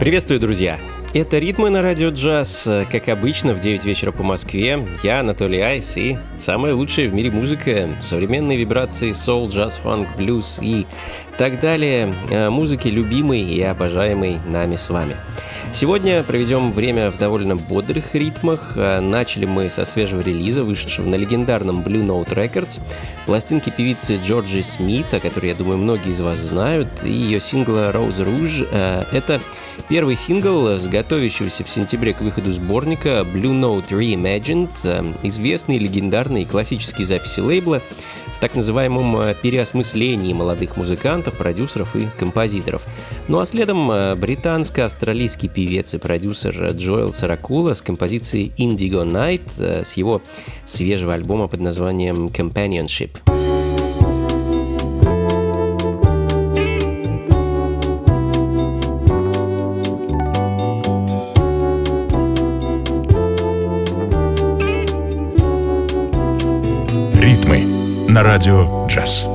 Приветствую, друзья! Это «Ритмы» на радио «Джаз». Как обычно, в 9 вечера по Москве. Я Анатолий Айс, и самая лучшая в мире музыка. Современные вибрации соул, джаз, фанк, блюз и так далее. Музыки любимой и обожаемой нами с вами. Сегодня проведем время в довольно бодрых ритмах. Начали мы со свежего релиза, вышедшего на легендарном Blue Note Records, пластинки певицы Джорджи Смит, о которой, я думаю, многие из вас знают, и ее сингла Rose Rouge. Это первый сингл с готовящегося в сентябре к выходу сборника Blue Note Reimagined, известные, легендарные классические записи лейбла в так называемом переосмыслении молодых музыкантов, продюсеров и композиторов. Ну а следом британско-австралийский певец и продюсер Джоэл Саракула с композицией Indigo Night с его свежего альбома под названием Companionship. На радио «Джаз».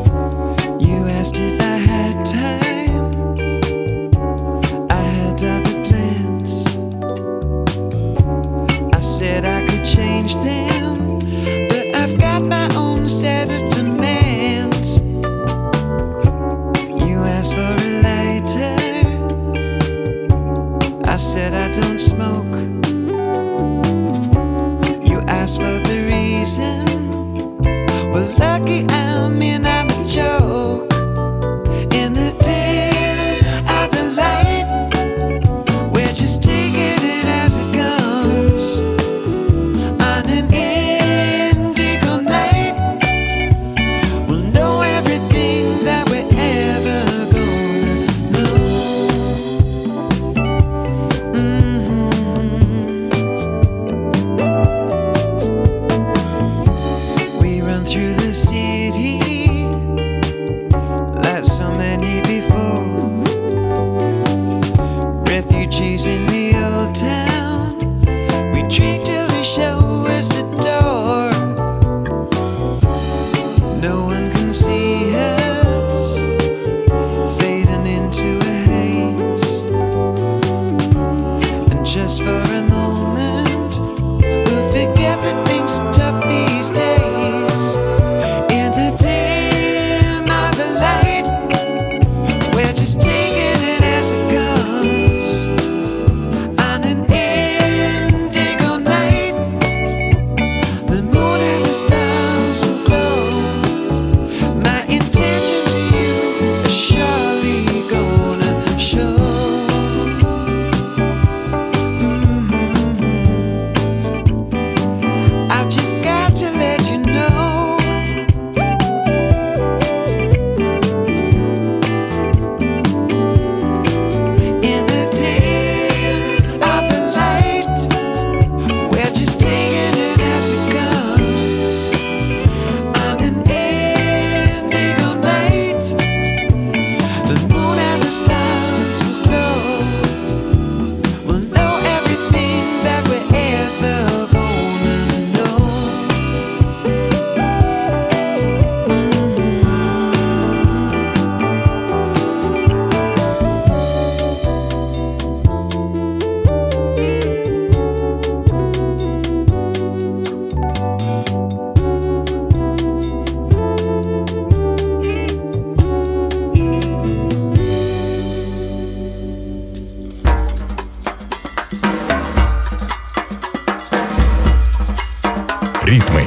ритмы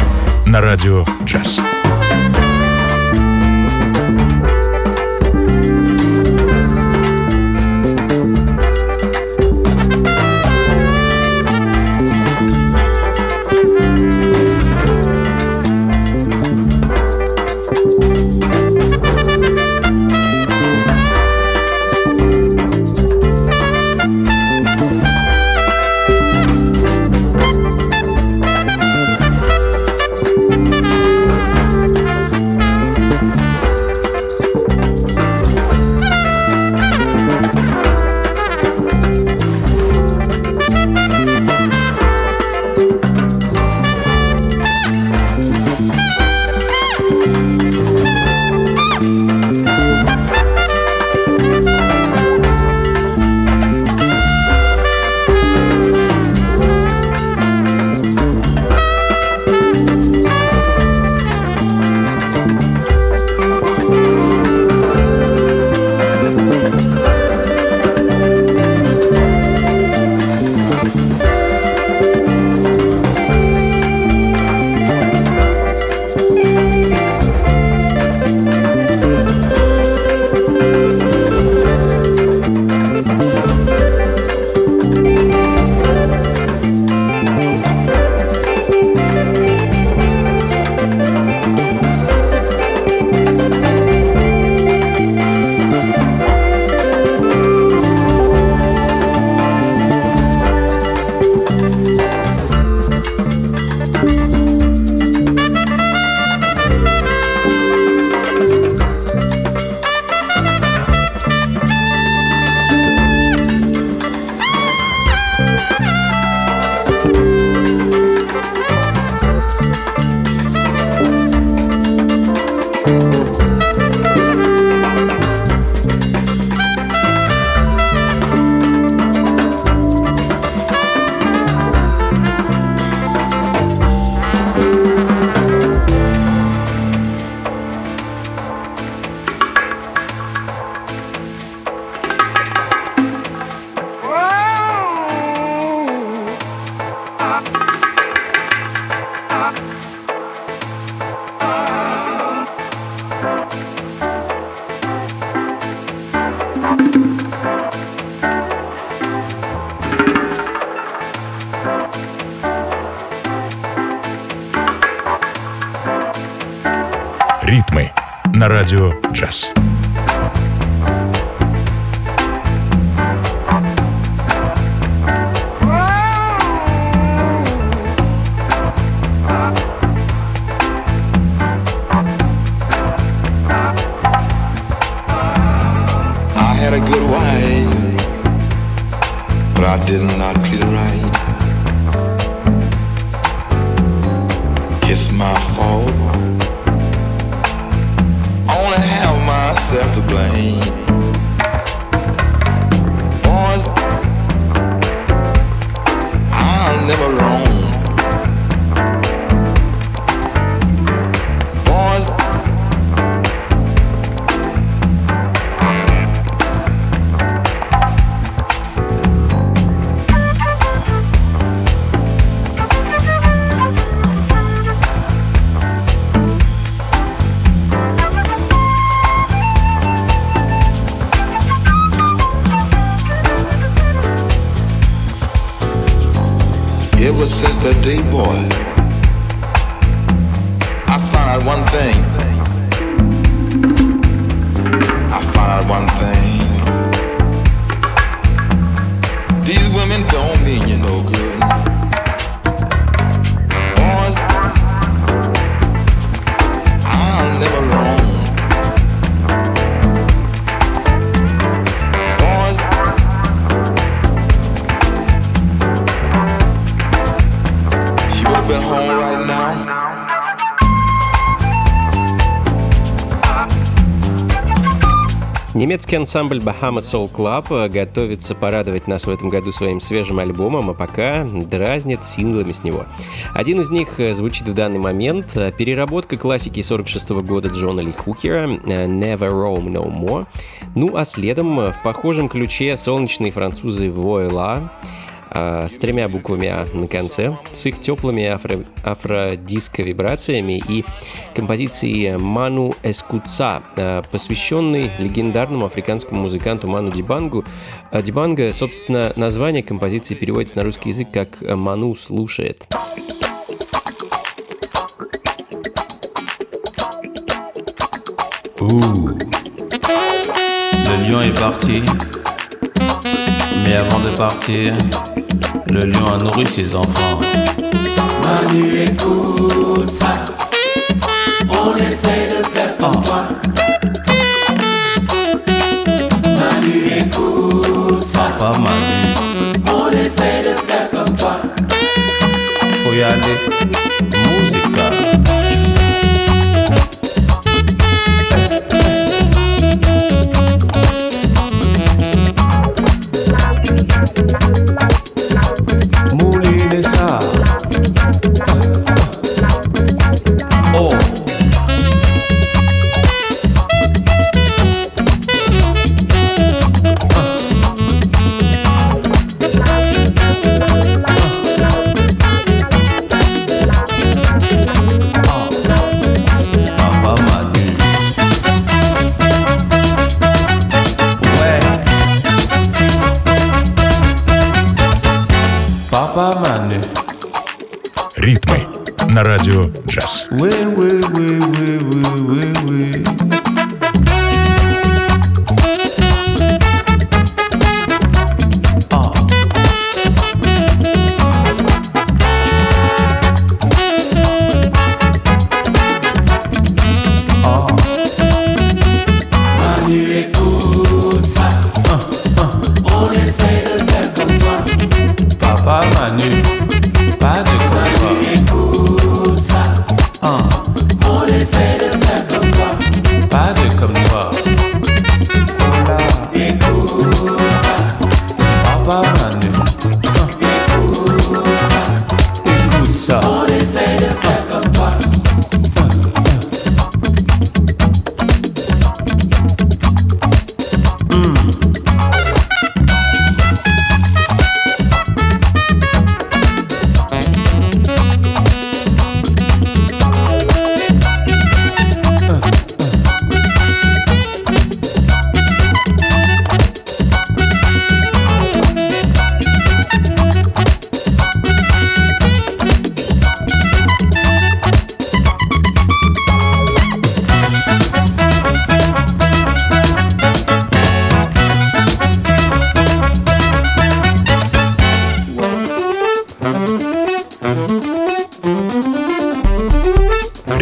на радио «Джаз». Ритмы на радио «Джаз». Немецкий ансамбль Bahama Soul Club готовится порадовать нас в этом году своим свежим альбомом, а пока дразнит синглами с него. Один из них звучит в данный момент. Переработка классики 46-го года Джона Ли Хукера «Never Roam No More». Ну а следом в похожем ключе солнечные французы «Voila», с тремя буквами «А» на конце, с их теплыми афродиско-вибрациями и композицией «Ману Эскуца», посвященной легендарному африканскому музыканту Ману Дибангу. Дибанго, собственно, название композиции переводится на русский язык как «Ману слушает». Le lion est parti, mais avant de partir, le lion a nourri ses enfants. Manu, écoute ça, on essaie de faire comme toi. Manu, écoute ça, papa, Manu, on essaie de faire comme toi. Faut y aller, musica. Ритмы на радио джаз.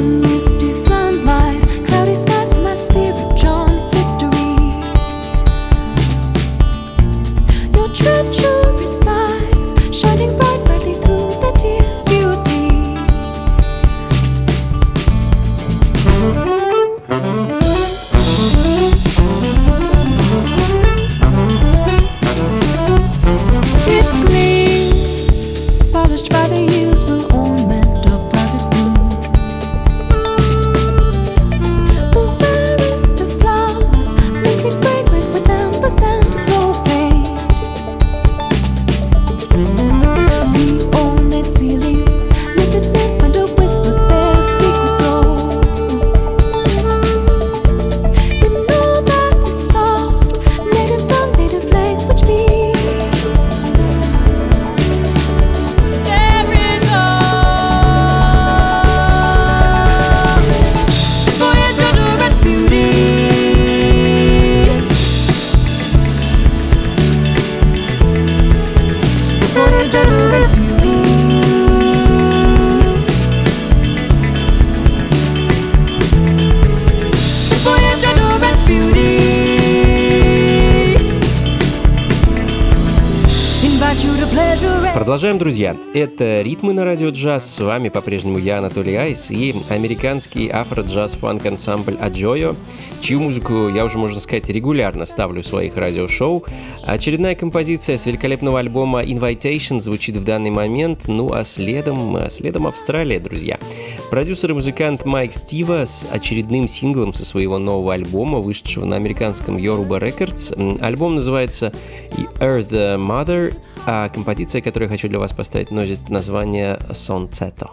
Misty sunlight, cloudy skies for my spirit, charms mystery. Продолжаем, друзья. Это «Ритмы на радио джаз». С вами по-прежнему я, Анатолий Айс, и американский афро-джаз-фанк-ансамбль «Аджойо», чью музыку я уже, можно сказать, регулярно ставлю в своих радиошоу. Очередная композиция с великолепного альбома «Invitation» звучит в данный момент, ну а следом Австралия, друзья. Продюсер и музыкант Майк Стива с очередным синглом со своего нового альбома, вышедшего на американском Yoruba Records. Альбом называется «Earth Mother», а композиция, которую я хочу для вас поставить, носит название «Сонцето».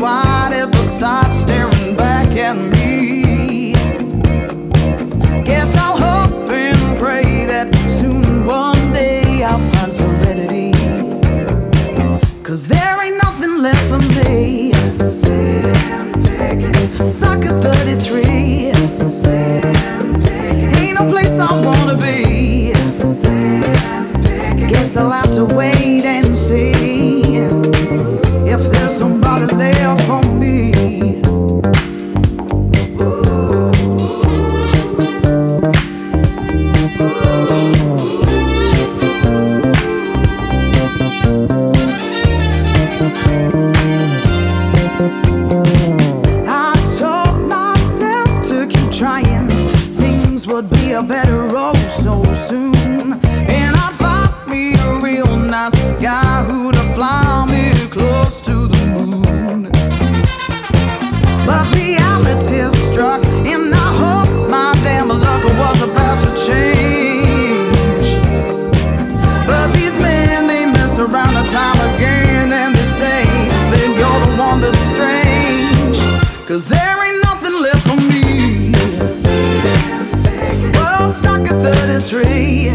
Wide at the side, staring back at me. would be a better road so soon. And I'd find me a real nice guy who'd fly me close to the moon. But reality struck, and I hope my damn luck was about to change. But these men, they mess around the time again, and they say that you're the one that's strange. 'Cause there ain't nothing left for me. Well, stuck at 33.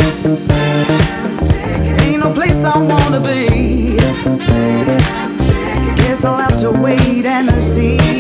Ain't no place I wanna be. Guess I'll have to wait and see.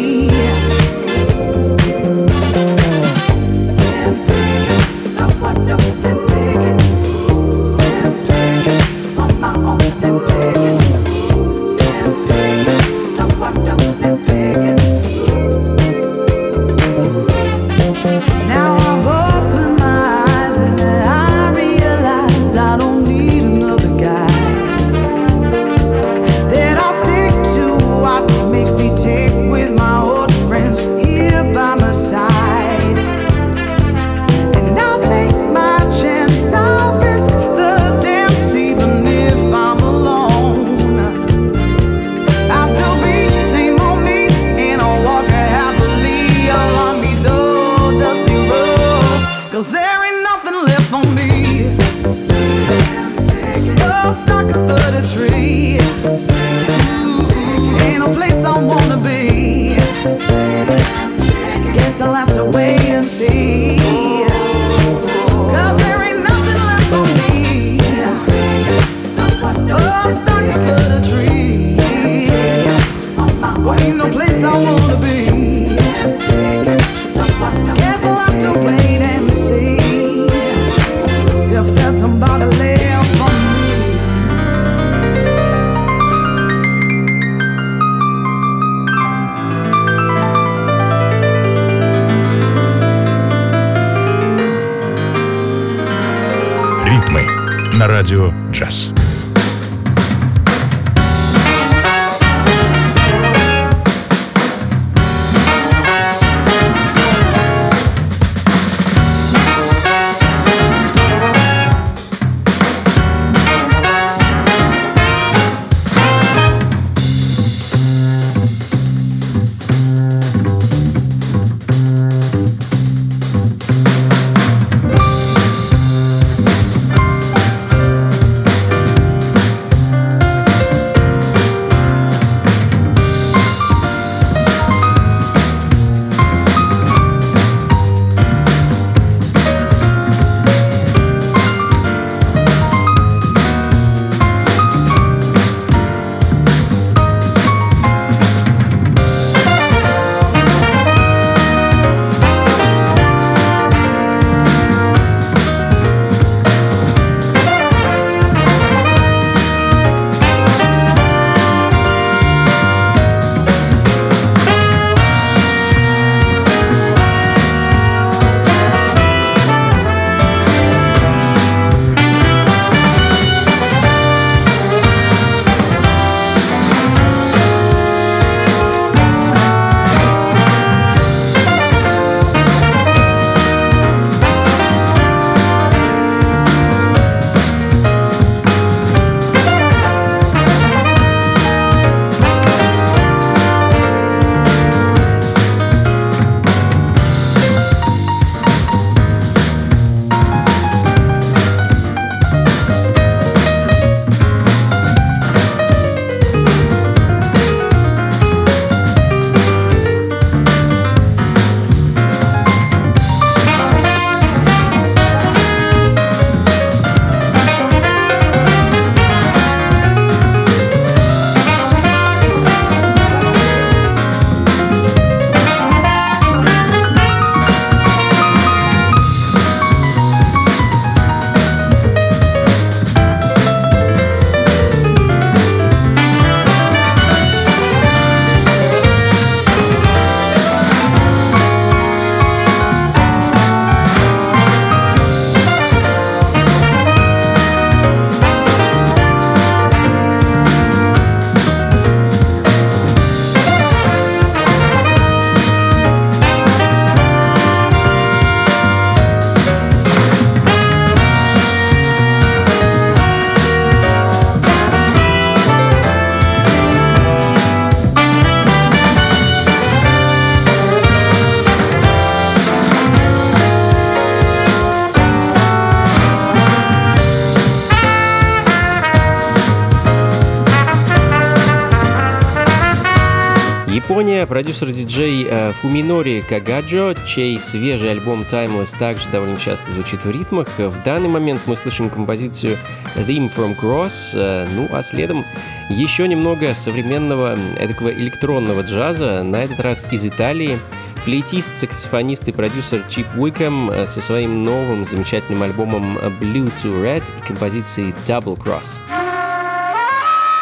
Япония, продюсер-диджей Фуминори Кагаджо, чей свежий альбом Timeless также довольно часто звучит в ритмах. В данный момент мы слышим композицию Theme from Cross, ну а следом еще немного современного эдакого электронного джаза, на этот раз из Италии. Флейтист, саксофонист и продюсер Чип Уикам со своим новым замечательным альбомом Blue to Red и композицией Double Cross.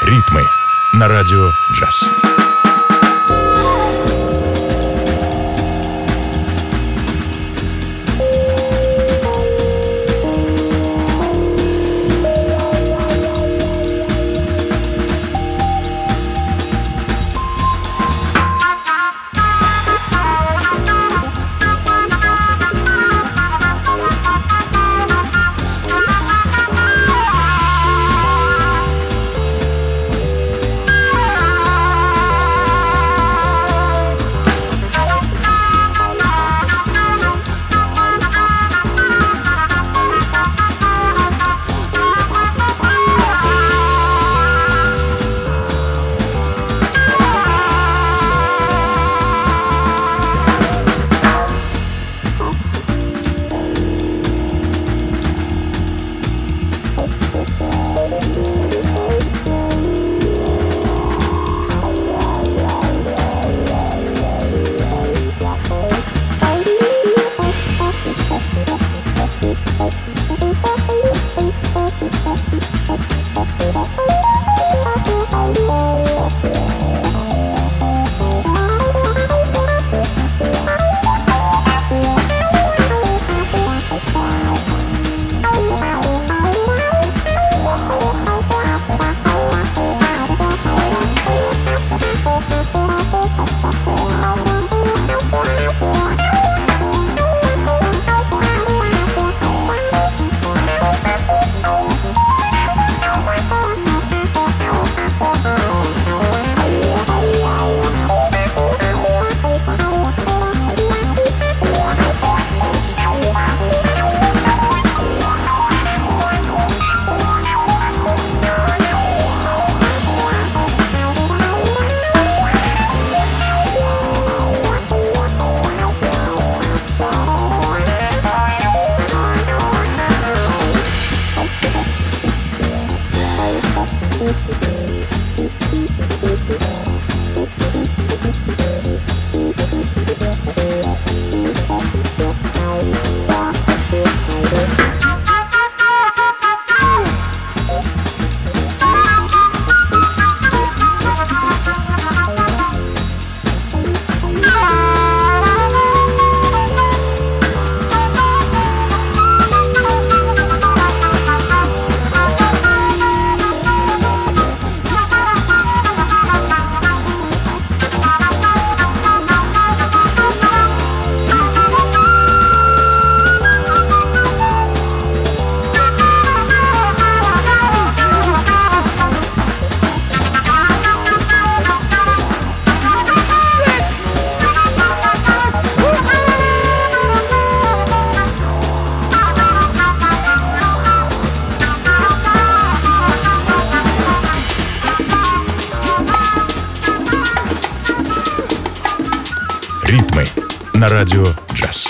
Ритмы на радио джаз. На радио джаз.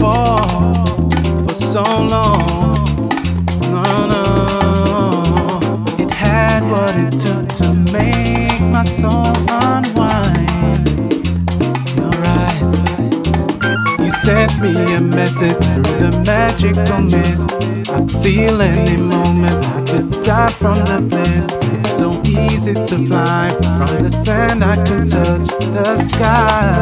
For so long, no. soul unwind. Your eyes, you sent me a message through the magical mist. I feel any moment I could die from the bliss. It's so easy to fly from the sand. I can touch the sky.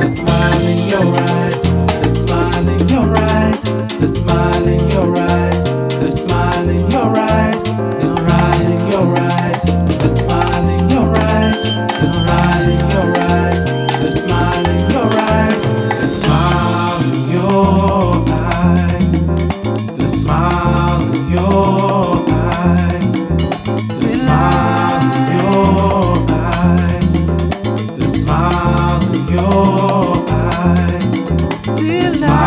The smile in your eyes, the smile in your eyes, the smile in your eyes, the smile in your eyes, the smile in your eyes, the smile in your eyes, the smile in your eyes, the smile in your eyes, the smile in your eyes, the smile in your eyes, the smile in your eyes, the smile in your eyes, the smile in your eyes.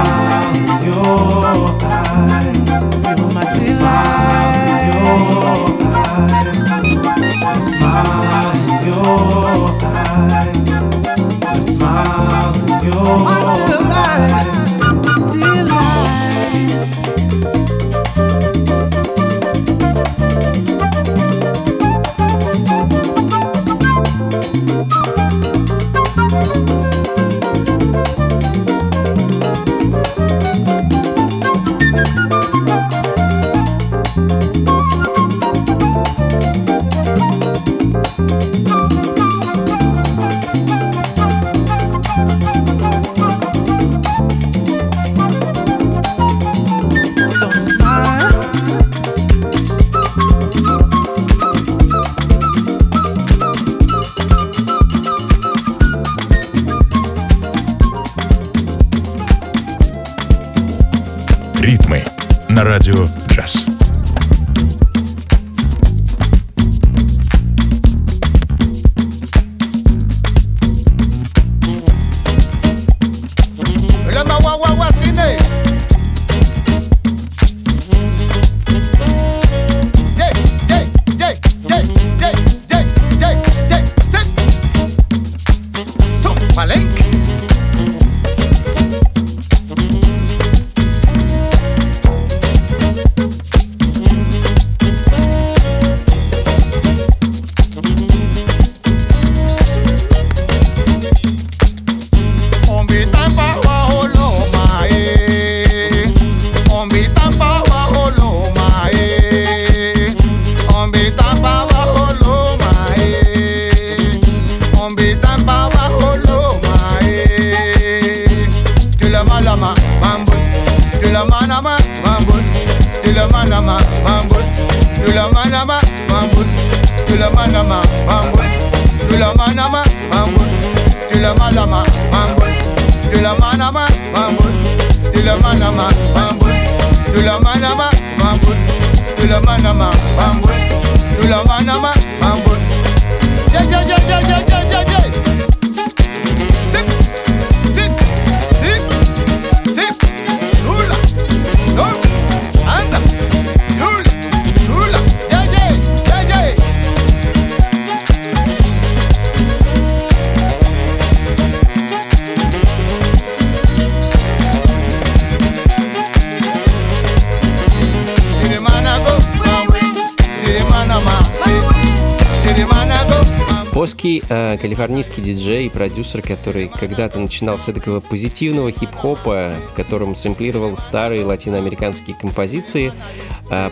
Поски, калифорнийский диджей и продюсер, который когда-то начинал с такого позитивного хип-хопа, в котором сэмплировал старые латиноамериканские композиции,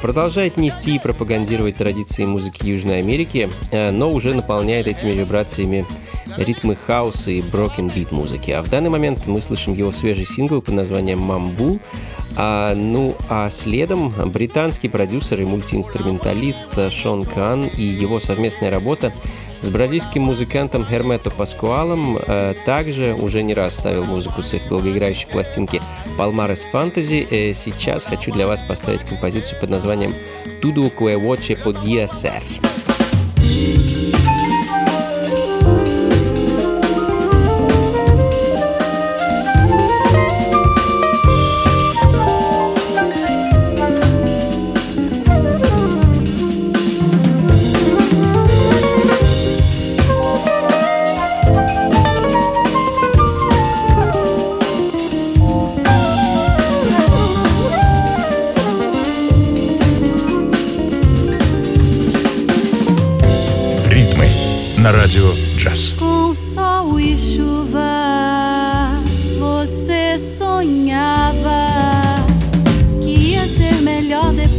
продолжает нести и пропагандировать традиции музыки Южной Америки, но уже наполняет этими вибрациями ритмы хауса и брокен-бит музыки. А в данный момент мы слышим его свежий сингл под названием «Мамбу». А следом британский продюсер и мультиинструменталист Шон Кан и его совместная работа с бразильским музыкантом Эрмето Паскоалом, также уже не раз ставил музыку с их долгоиграющей пластинки Palmares Fantasy. Сейчас хочу для вас поставить композицию под названием «Tudo que voce podia ser». на радио «Джаз».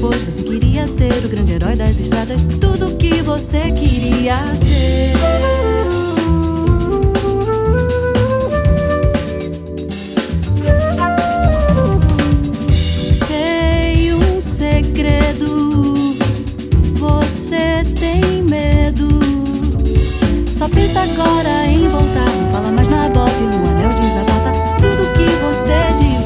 Você queria ser o grande herói das estradas, tudo que você queria ser. Sei um segredo, você tem medo. Só pensa agora em voltar, não fala mais na bota e no anel desabota tudo que você diz.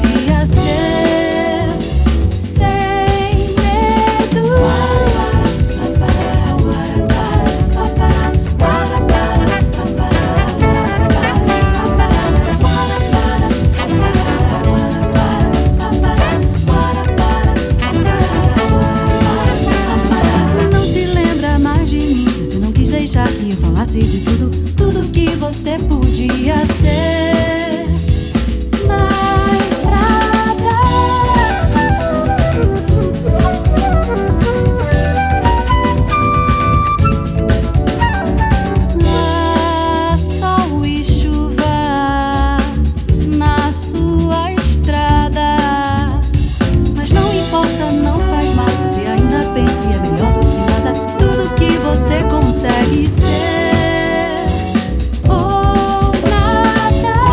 De tudo, tudo que você podia ser na estrada. Lá, sol e chuva na sua estrada. Mas não importa, não faz mal. Você ainda pensa e é melhor do que nada. Tudo que você consegue ser. Oh, nada.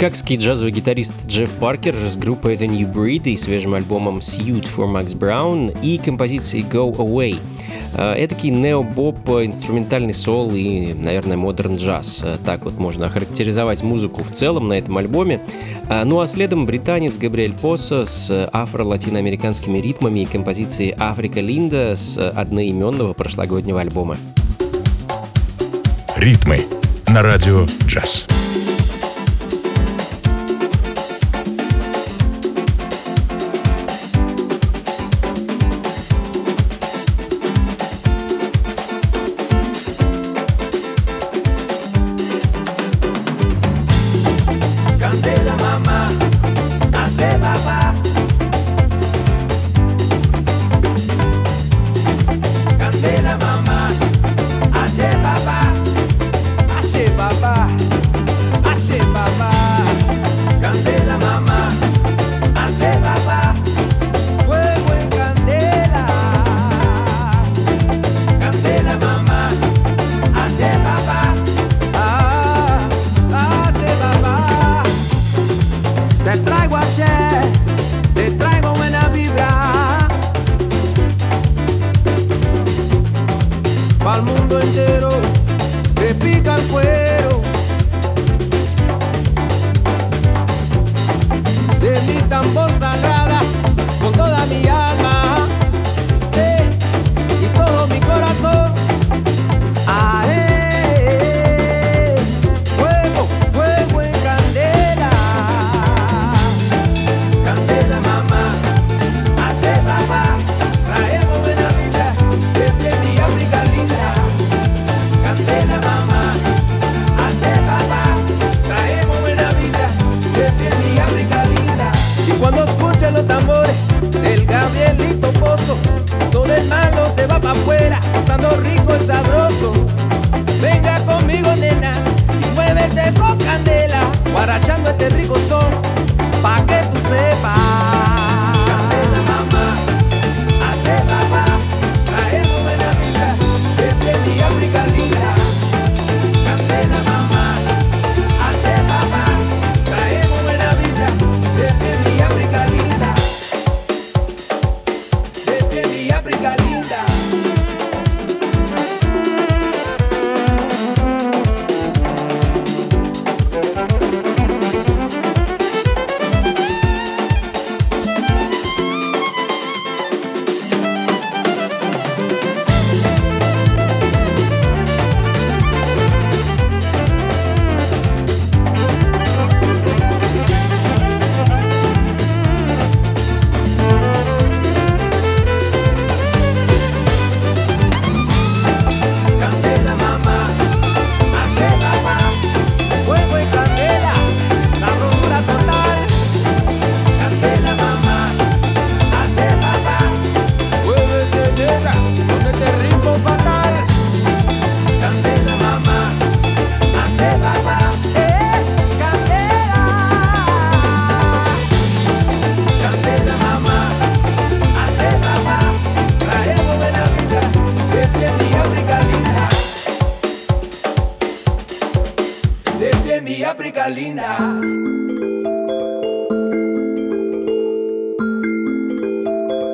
Чикагский джазовый гитарист Джефф Паркер с группой The New Breed и свежим альбомом Suit for Max Brown и композицией Go Away. Эдакий нео-боп, инструментальный сол и, наверное, модерн-джаз. Так вот можно охарактеризовать музыку в целом на этом альбоме. Ну а следом британец Габриэль Посса с афро-латиноамериканскими ритмами и композицией «Африка Линда» с одноименного прошлогоднего альбома. Ритмы на радио «Джаз».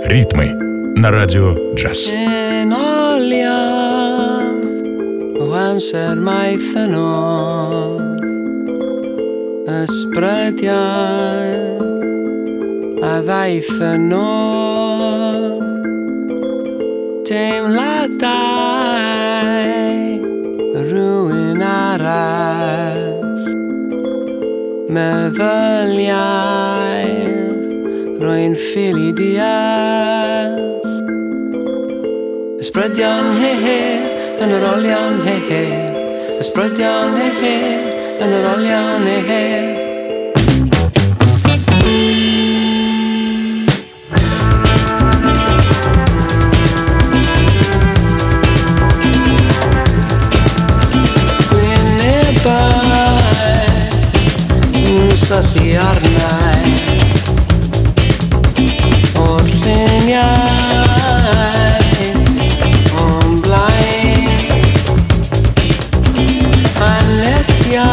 Ритмы на радио «Джаз». Mă văliai roin filidia Sprădian he-he, anorolian he-he Sprădian he-he, anorolian he-he Satiarnai Orteniai Omblai Anesia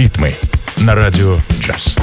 ритмы на радио «Джаз».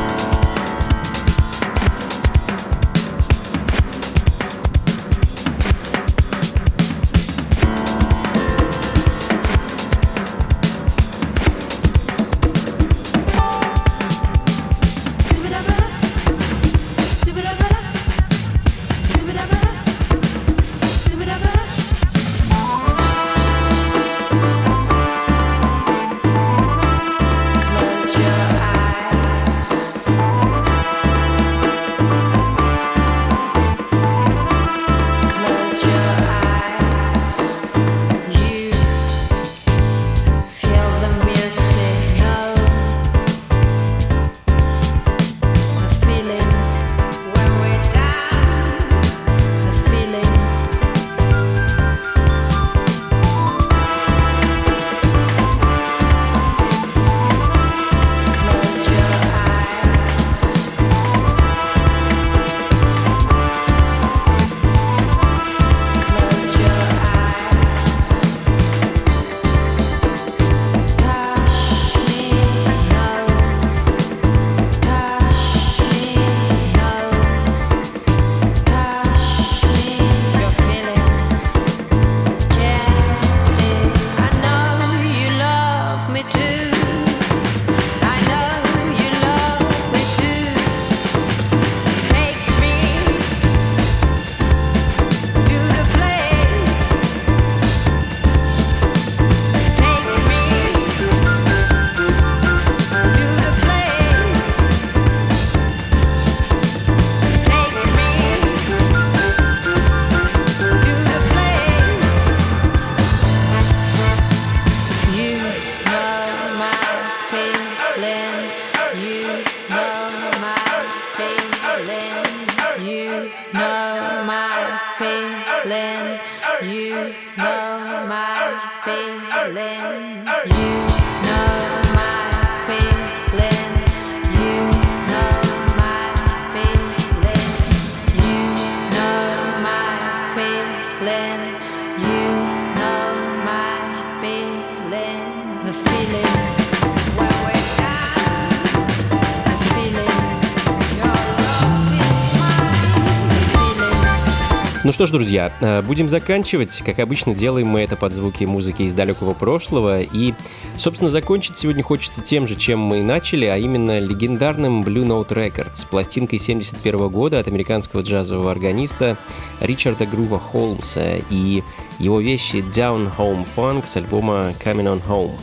Ну что ж, друзья, будем заканчивать. Как обычно, делаем мы это под звуки музыки из далекого прошлого. И, собственно, закончить сегодня хочется тем же, чем мы и начали, а именно легендарным Blue Note Records, пластинкой 1971 года от американского джазового органиста Ричарда Грува Холмса и его вещи Down Home Funk с альбома Coming On Home.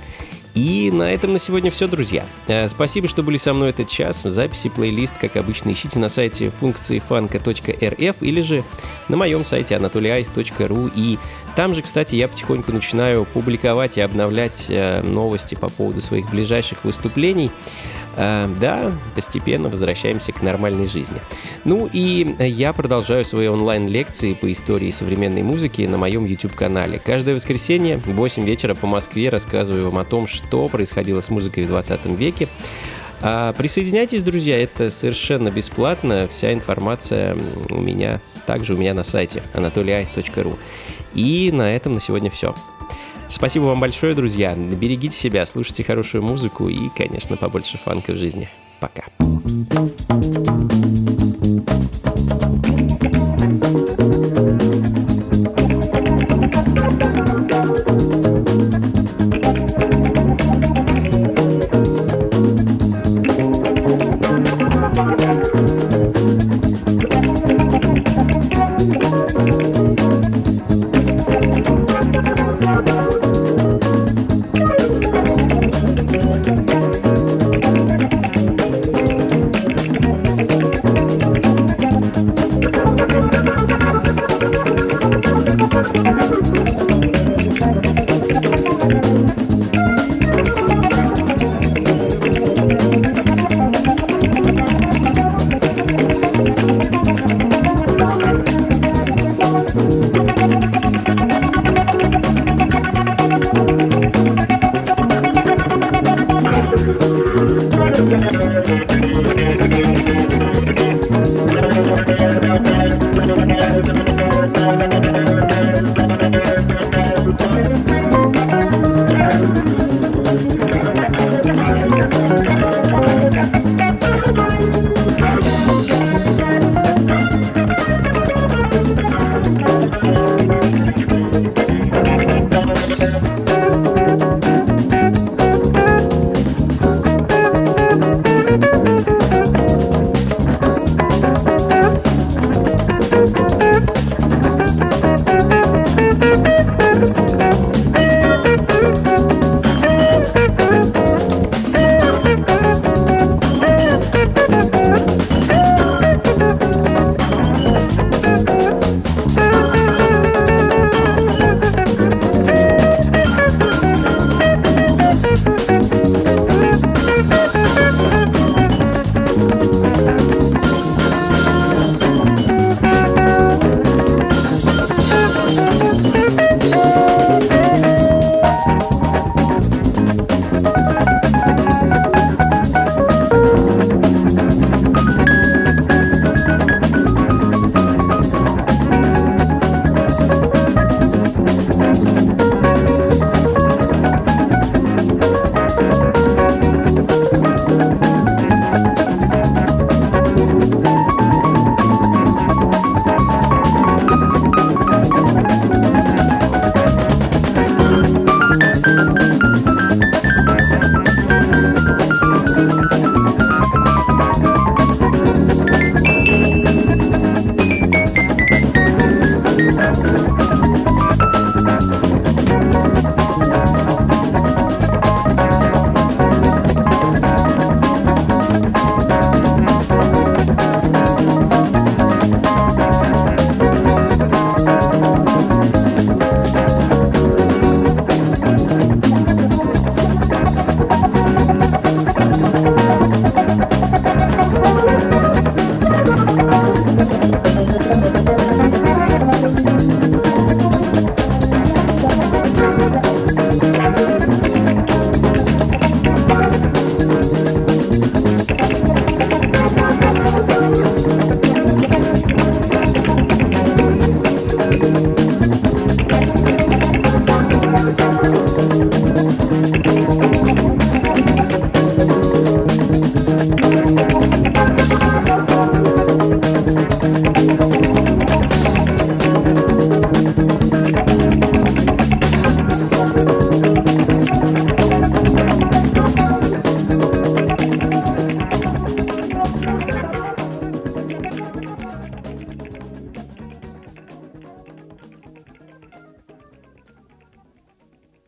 И на этом на сегодня все, друзья. Спасибо, что были со мной этот час. Записи, плейлист, как обычно, ищите на сайте функциифанка.рф или же на моем сайте anatolyais.ru. И там же, кстати, я потихоньку начинаю публиковать и обновлять новости по поводу своих ближайших выступлений. Да, постепенно возвращаемся к нормальной жизни. Ну и я продолжаю свои онлайн-лекции по истории современной музыки на моем YouTube-канале. Каждое воскресенье в 8 вечера по Москве рассказываю вам о том, что происходило с музыкой в 20 веке. Присоединяйтесь, друзья, это совершенно бесплатно. Вся информация у меня на сайте anatolyais.ru. И на этом на сегодня все. Спасибо вам большое, друзья. Берегите себя, слушайте хорошую музыку и, конечно, побольше фанка в жизни. Пока.